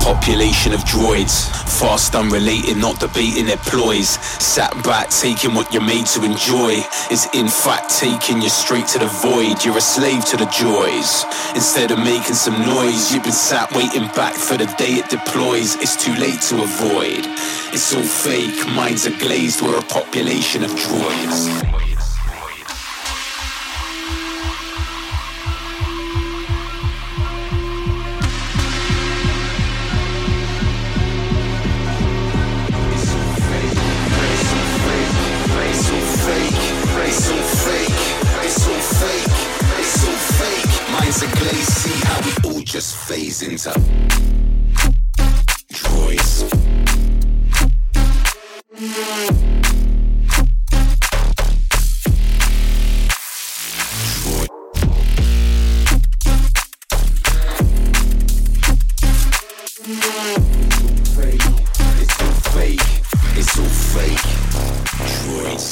population of droids. Fast unrelating, not debating their ploys. Sat back, taking what you're made to enjoy is in fact taking you straight to the void. You're a slave to the joys. Instead of making some noise, you've been sat waiting back for the day it deploys. It's too late to avoid. It's all fake, minds are glazed, we're a population of droids. Phase into droids. It's all fake. Droids.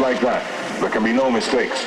Like that, there can be no mistakes.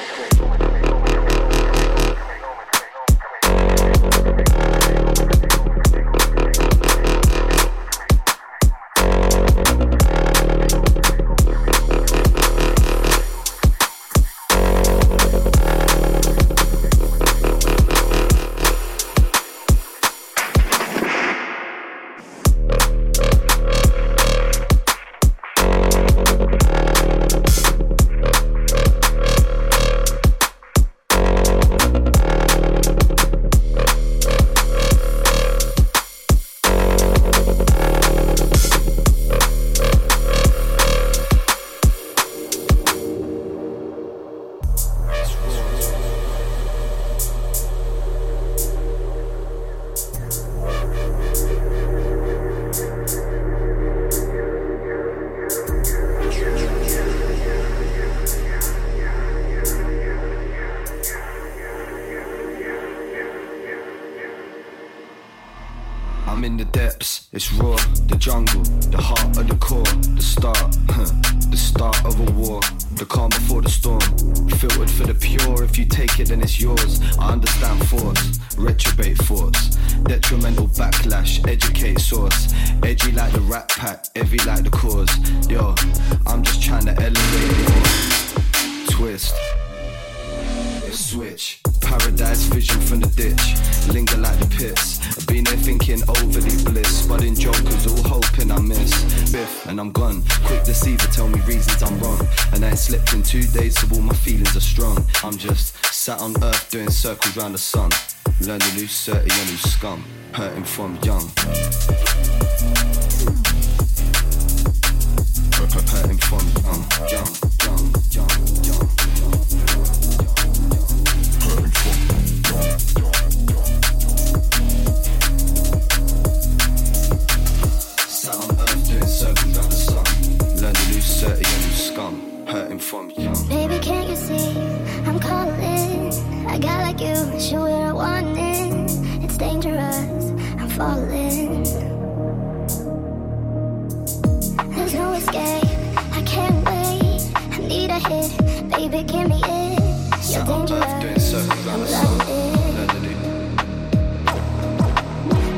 It's raw, the jungle, the heart of the core, the start of a war, the calm before the storm, filtered for the pure, if you take it then it's yours. I understand force, retrobate thoughts, detrimental backlash, educate source, edgy like the Rat Pack, heavy like the cause, yo, I'm just trying to elevate more, twist, switch. Paradise vision from the ditch, linger like the pits. I've been there thinking overly bliss, budding jokers all hoping I miss. Biff and I'm gone, quick deceiver tell me reasons I'm wrong. And I ain't slept in 2 days so all my feelings are strong. I'm just sat on earth doing circles round the sun. Learn to lose 30 and lose scum, hurting from young. Hurting from young. Sat on earth doing circles round the sun. Learn to lose 30 and lose scum, hurting from young. Baby, can't you see? I'm calling. A guy like you, sure where I want it. It's dangerous, I'm falling. There's no escape, I can't wait. I need a hit, baby, give me it. Sat on earth doing circles round the sun. Learn to lose.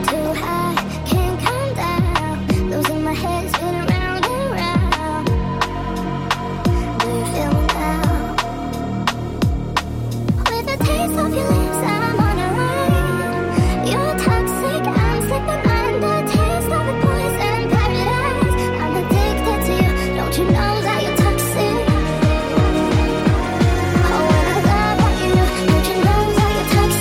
Too high, can't come down. Losing my head, spinning round and round. Do you feel me now? With the taste of your lips, I'm on a ride. You're toxic, I'm slipping under. Taste of a poison paradise. I'm addicted to you, don't you know? Toxic. Oh, when I love what you do, don't you know that you're toxic?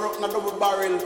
rock in a double barrel.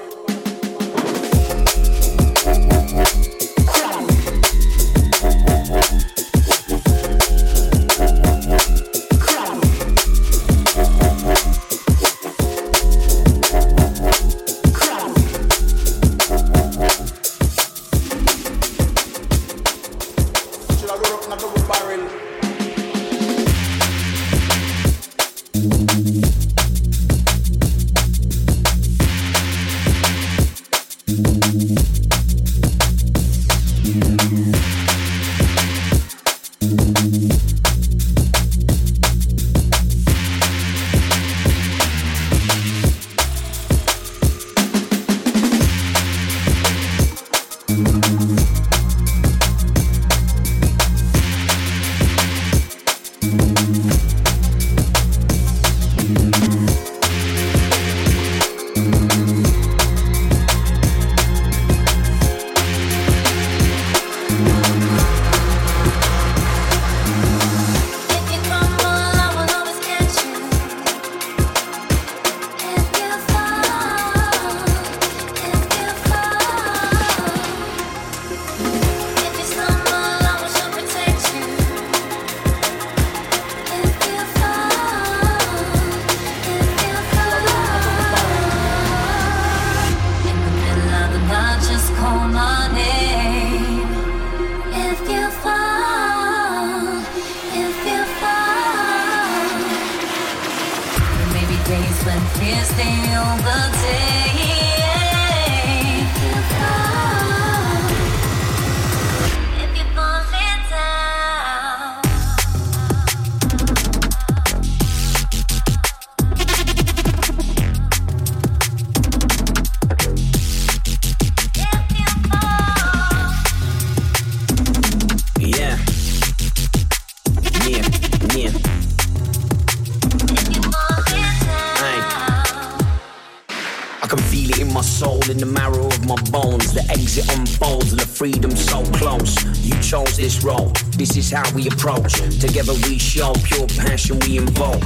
This is how we approach. Together we show pure passion we invoke.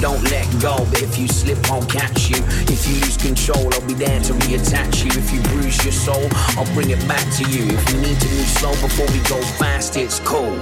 Don't let go, but if you slip, I'll catch you. If you lose control, I'll be there to reattach you. If you bruise your soul, I'll bring it back to you. If you need to move slow before we go fast, it's cool.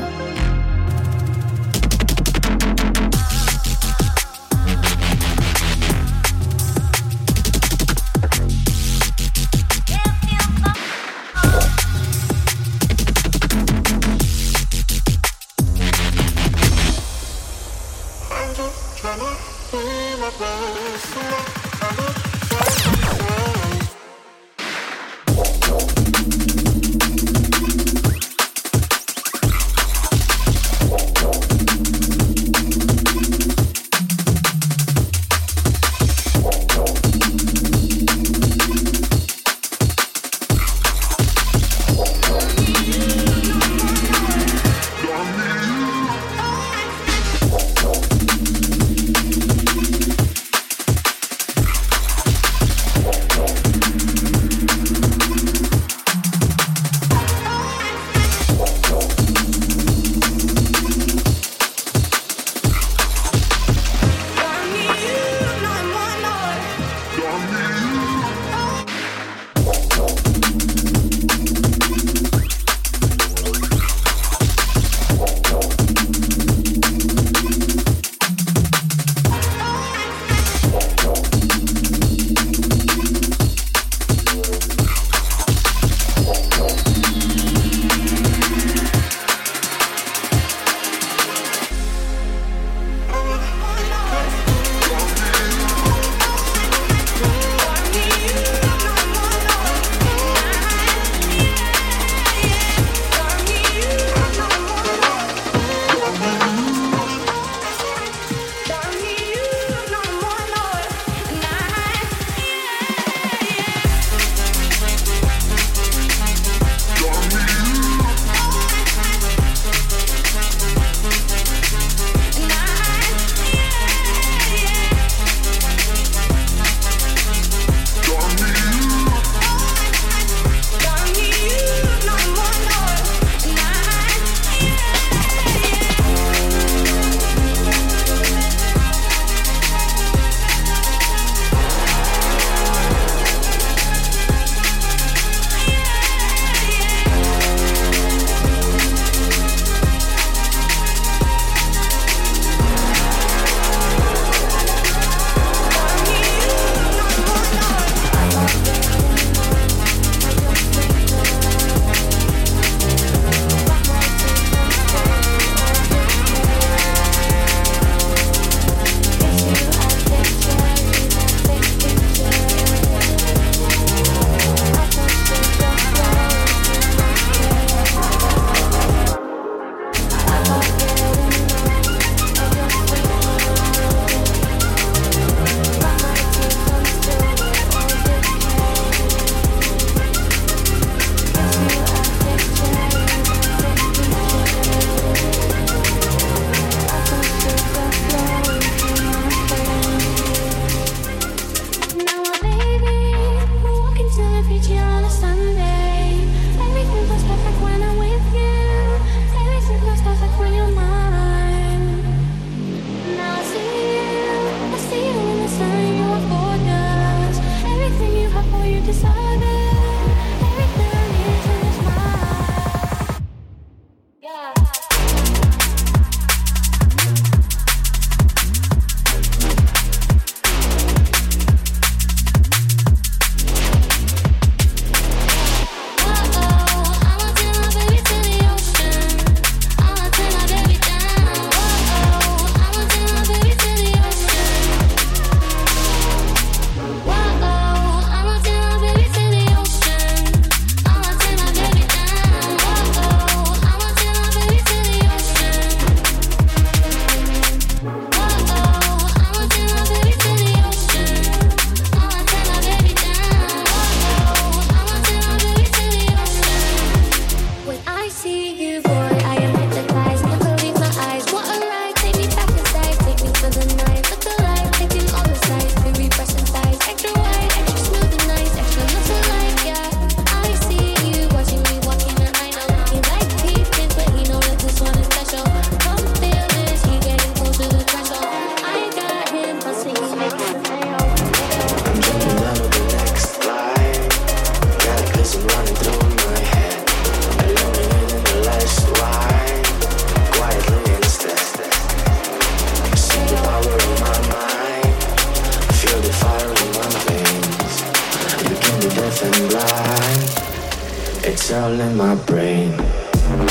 nothing blind. It's all in my brain. I'm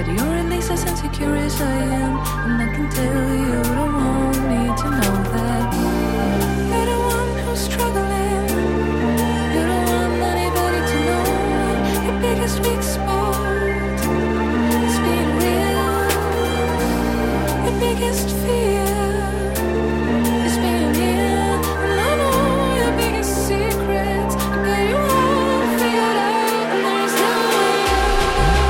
But you're at least as insecure as I am, and I can tell you don't want me to know that. You're the one who's struggling. You don't want anybody to know your biggest weak spot. It's being real. Your biggest fear is being real. And I know your biggest secrets. I got you all figured out, and there's no way out.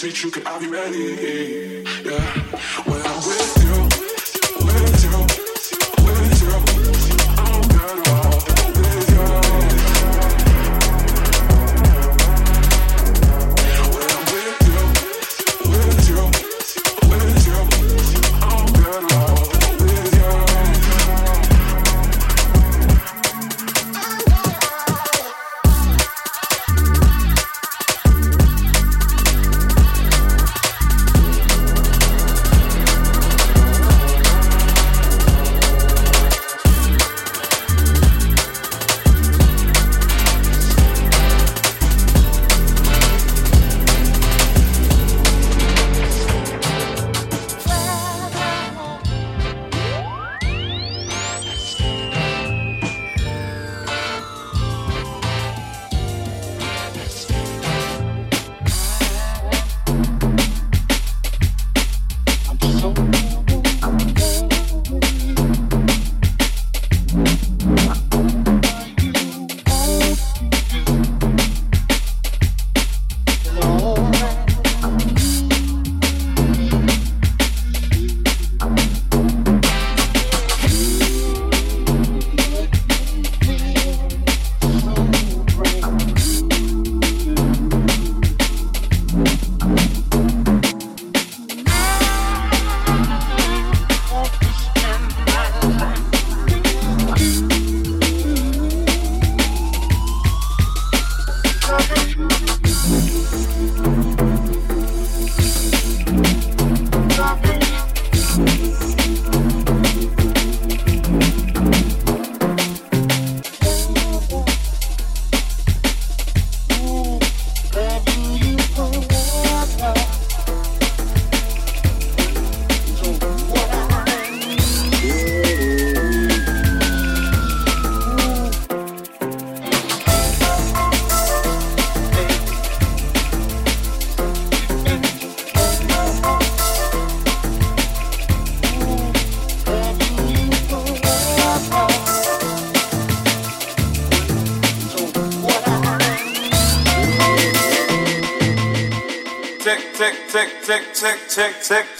seat, you can have me ready. Yeah, when I'm with you, I'm better off with you. When I'm with you, I'm better off with Tick, tick, tick.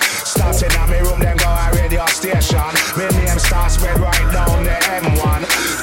Starting at me room, then go a radio station. My name starts spread right down the M1.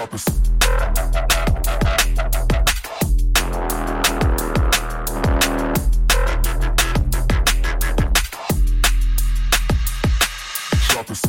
drop us. Drop us.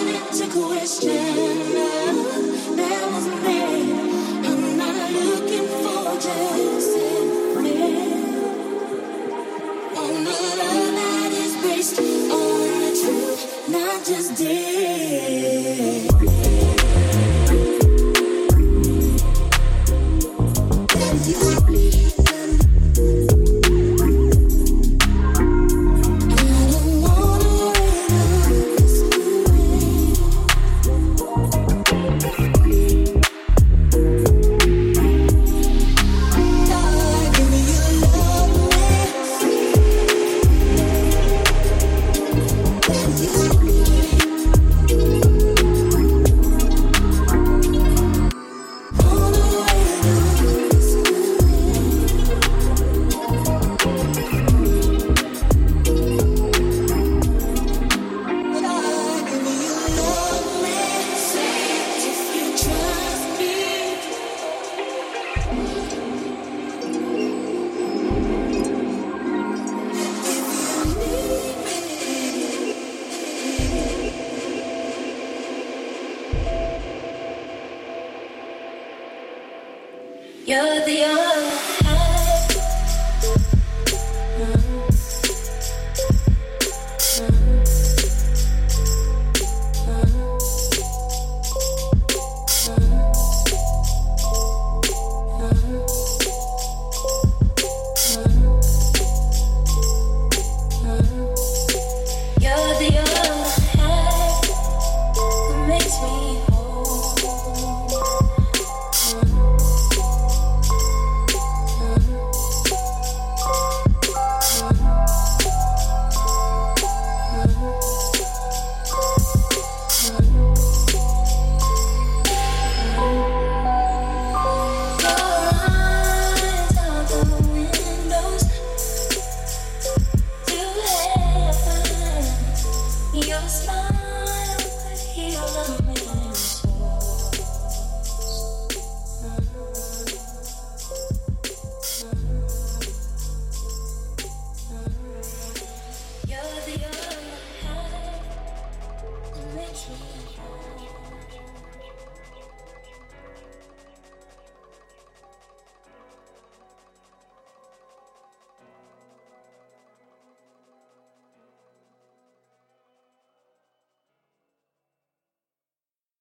You're the only